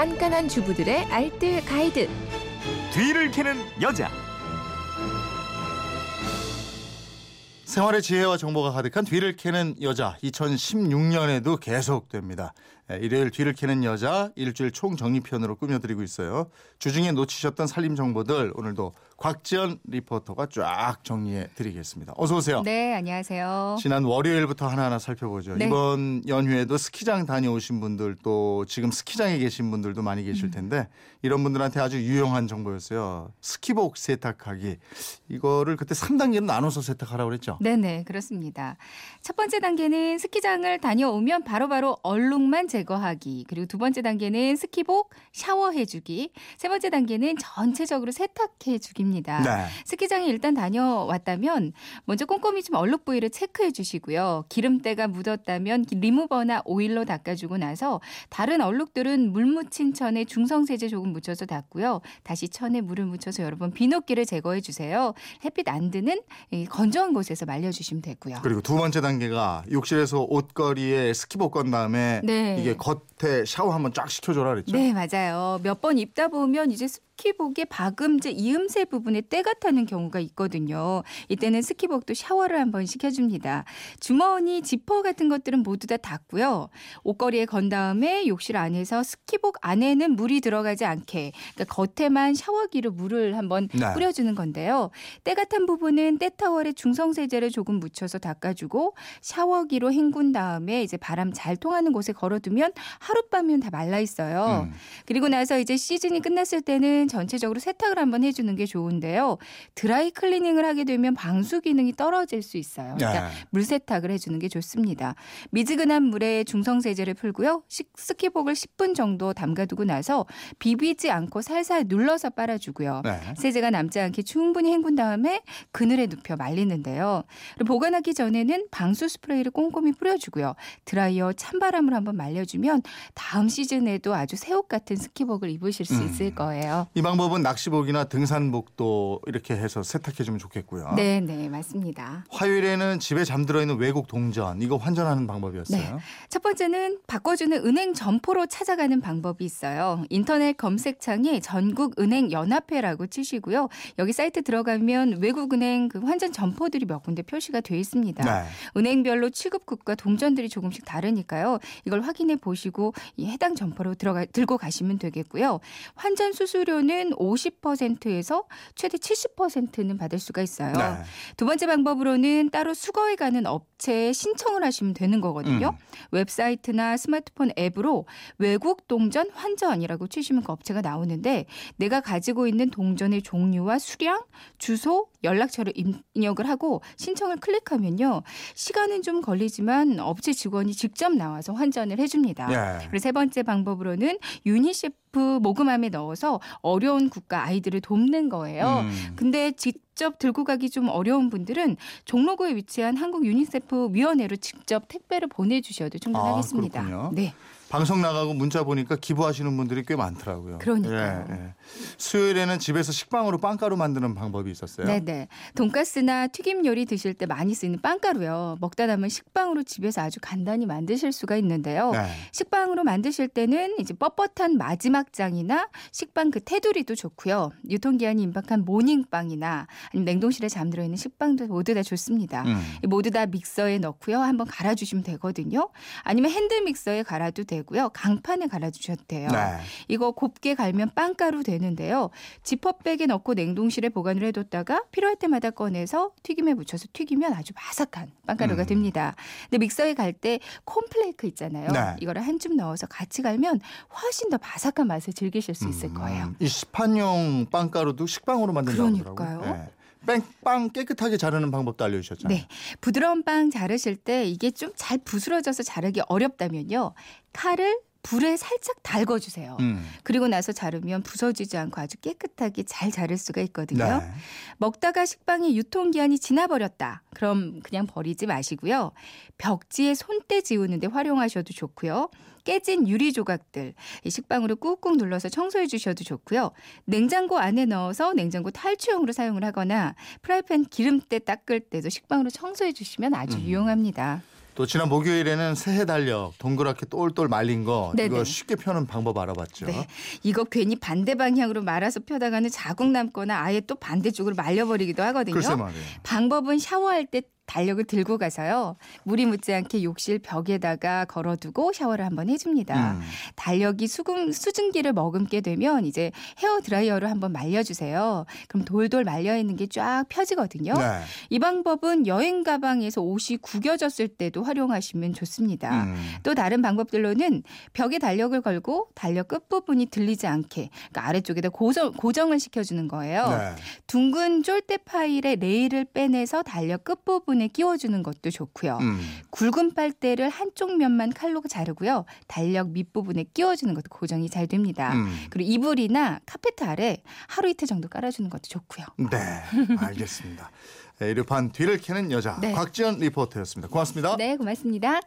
깐깐한 주부들의 알뜰 가이드. 뒤를 캐는 여자. 생활의 지혜와 정보가 가득한 뒤를 캐는 여자, 2016년에도 계속됩니다. 일요일 뒤를 캐는 여자 일주일 총정리편으로 꾸며드리고 있어요. 주중에 놓치셨던 살림 정보들 오늘도 곽지연 리포터가 쫙 정리해드리겠습니다. 어서 오세요. 네, 안녕하세요. 지난 월요일부터 하나하나 살펴보죠. 네. 이번 연휴에도 스키장 다녀오신 분들, 또 지금 스키장에 계신 분들도 많이 계실 텐데 이런 분들한테 아주 유용한 정보였어요. 스키복 세탁하기, 이거를 그때 3단계로 나눠서 세탁하라고 그랬죠? 네네, 그렇습니다. 첫 번째 단계는 스키장을 다녀오면 바로바로 얼룩만 제거하기, 그리고 두 번째 단계는 스키복 샤워해주기, 세 번째 단계는 전체적으로 세탁해주기입니다. 네. 스키장에 일단 다녀왔다면 먼저 꼼꼼히 좀 얼룩 부위를 체크해주시고요. 기름때가 묻었다면 리무버나 오일로 닦아주고 나서 다른 얼룩들은 물 묻힌 천에 중성세제 조금 묻혀서 닦고요. 다시 천에 물을 묻혀서 여러분 비눗기를 제거해주세요. 햇빛 안 드는 건조한 곳에서 말려주시면 되고요. 그리고 두 번째 단계가 욕실에서 옷걸이에 스키복 건 다음에 네. 겉에 샤워 한번 쫙 시켜줘라 그랬죠? 네, 맞아요. 몇 번 입다 보면 이제 스키복의 박음질, 이음새 부분에 때가 타는 경우가 있거든요. 이때는 스키복도 샤워를 한번 시켜줍니다. 주머니, 지퍼 같은 것들은 모두 다 닦고요. 옷걸이에 건 다음에 욕실 안에서 스키복 안에는 물이 들어가지 않게, 그러니까 겉에만 샤워기로 물을 한번 네. 뿌려주는 건데요. 때가 탄 부분은 때타월에 중성세제를 조금 묻혀서 닦아주고 샤워기로 헹군 다음에 이제 바람 잘 통하는 곳에 걸어두면 하룻밤이면 다 말라 있어요. 그리고 나서 이제 시즌이 끝났을 때는 전체적으로 세탁을 한번 해주는 게 좋은데요. 드라이 클리닝을 하게 되면 방수 기능이 떨어질 수 있어요. 그러니까 물 세탁을 해주는 게 좋습니다. 미지근한 물에 중성세제를 풀고요. 스키복을 10분 정도 담가두고 나서 비비지 않고 살살 눌러서 빨아주고요. 네. 세제가 남지 않게 충분히 헹군 다음에 그늘에 눕혀 말리는데요. 그리고 보관하기 전에는 방수 스프레이를 꼼꼼히 뿌려주고요. 드라이어 찬바람으로 한번 말려주고요. 주면 다음 시즌에도 아주 새옷 같은 스키복을 입으실 수 있을 거예요. 이 방법은 낚시복이나 등산복도 이렇게 해서 세탁해주면 좋겠고요. 네, 네, 맞습니다. 화요일에는 집에 잠들어 있는 외국 동전, 이거 환전하는 방법이었어요. 네. 첫 번째는 바꿔주는 은행 점포로 찾아가는 방법이 있어요. 인터넷 검색창에 전국은행연합회라고 치시고요. 여기 사이트 들어가면 외국은행 그 환전 점포들이 몇 군데 표시가 되어 있습니다. 네. 은행별로 취급국과 동전들이 조금씩 다르니까요. 이걸 확인해 보시고 해당 점포로 들고 가시면 되겠고요. 환전 수수료는 50%에서 최대 70%는 받을 수가 있어요. 네. 두 번째 방법으로는 따로 수거해 가는 업체에 신청을 하시면 되는 거거든요. 웹사이트나 스마트폰 앱으로 외국 동전 환전이라고 치시면 그 업체가 나오는데 내가 가지고 있는 동전의 종류와 수량, 주소, 연락처를 입력을 하고 신청을 클릭하면요. 시간은 좀 걸리지만 업체 직원이 직접 나와서 환전을 해줍니다. 예. 그리고 세 번째 방법으로는 유니세프 모금함에 넣어서 어려운 국가 아이들을 돕는 거예요. 근데 직접 들고 가기 좀 어려운 분들은 종로구에 위치한 한국 유니세프 위원회로 직접 택배를 보내주셔도 충분하겠습니다. 아, 그렇군요. 네. 방송 나가고 문자 보니까 기부하시는 분들이 꽤 많더라고요. 그러니까요. 예, 예. 수요일에는 집에서 식빵으로 빵가루 만드는 방법이 있었어요. 네네. 돈가스나 튀김 요리 드실 때 많이 쓰는 빵가루요. 먹다 남은 식빵으로 집에서 아주 간단히 만드실 수가 있는데요. 네. 식빵으로 만드실 때는 이제 뻣뻣한 마지막 장이나 식빵 그 테두리도 좋고요. 유통기한이 임박한 모닝빵이나 아니면 냉동실에 잠들어 있는 식빵도 모두 다 좋습니다. 모두 다 믹서에 넣고요. 한번 갈아주시면 되거든요. 아니면 핸드믹서에 갈아도 돼요. 고요. 강판에 갈아주셔도 돼요. 네. 이거 곱게 갈면 빵가루 되는데요. 지퍼백에 넣고 냉동실에 보관을 해뒀다가 필요할 때마다 꺼내서 튀김에 묻혀서 튀기면 아주 바삭한 빵가루가 됩니다. 근데 믹서에 갈 때 콘플레이크 있잖아요. 네. 이거를 한 줌 넣어서 같이 갈면 훨씬 더 바삭한 맛을 즐기실 수 있을 거예요. 이 시판용 빵가루도 식빵으로 만든다고 그러더라고요. 그러니까요. 네. 빵 깨끗하게 자르는 방법도 알려주셨잖아요. 네, 부드러운 빵 자르실 때 이게 좀 잘 부스러져서 자르기 어렵다면요. 칼을 불에 살짝 달궈주세요. 그리고 나서 자르면 부서지지 않고 아주 깨끗하게 잘 자를 수가 있거든요. 네. 먹다가 식빵이 유통기한이 지나버렸다. 그럼 그냥 버리지 마시고요. 벽지에 손때 지우는데 활용하셔도 좋고요. 깨진 유리 조각들 식빵으로 꾹꾹 눌러서 청소해 주셔도 좋고요. 냉장고 안에 넣어서 냉장고 탈취용으로 사용을 하거나 프라이팬 기름때 닦을 때도 식빵으로 청소해 주시면 아주 유용합니다. 또 지난 목요일에는 새해 달력 동그랗게 똘똘 말린 거 네네. 이거 쉽게 펴는 방법 알아봤죠. 네. 이거 괜히 반대 방향으로 말아서 펴다가는 자국 남거나 아예 또 반대쪽으로 말려버리기도 하거든요. 글쎄 말이에요. 방법은 샤워할 때 달력을 들고 가서요. 물이 묻지 않게 욕실 벽에다가 걸어두고 샤워를 한번 해줍니다. 달력이 수증기를 머금게 되면 이제 헤어드라이어로 한번 말려주세요. 그럼 돌돌 말려있는 게 쫙 펴지거든요. 네. 이 방법은 여행 가방에서 옷이 구겨졌을 때도 활용하시면 좋습니다. 또 다른 방법들로는 벽에 달력을 걸고 달력 끝부분이 들리지 않게 그러니까 아래쪽에다 고정을 시켜주는 거예요. 네. 둥근 쫄대 파일에 레일을 빼내서 달력 끝부분 끼워주는 것도 좋고요. 굵은 빨대를 한쪽 면만 칼로 자르고요. 달력 밑부분에 끼워주는 것도 고정이 잘 됩니다. 그리고 이불이나 카페트 아래 하루 이틀 정도 깔아주는 것도 좋고요. 네, 알겠습니다. 일요판 뒤를 캐는 여자 네. 곽지연 리포터였습니다. 고맙습니다. 네, 고맙습니다.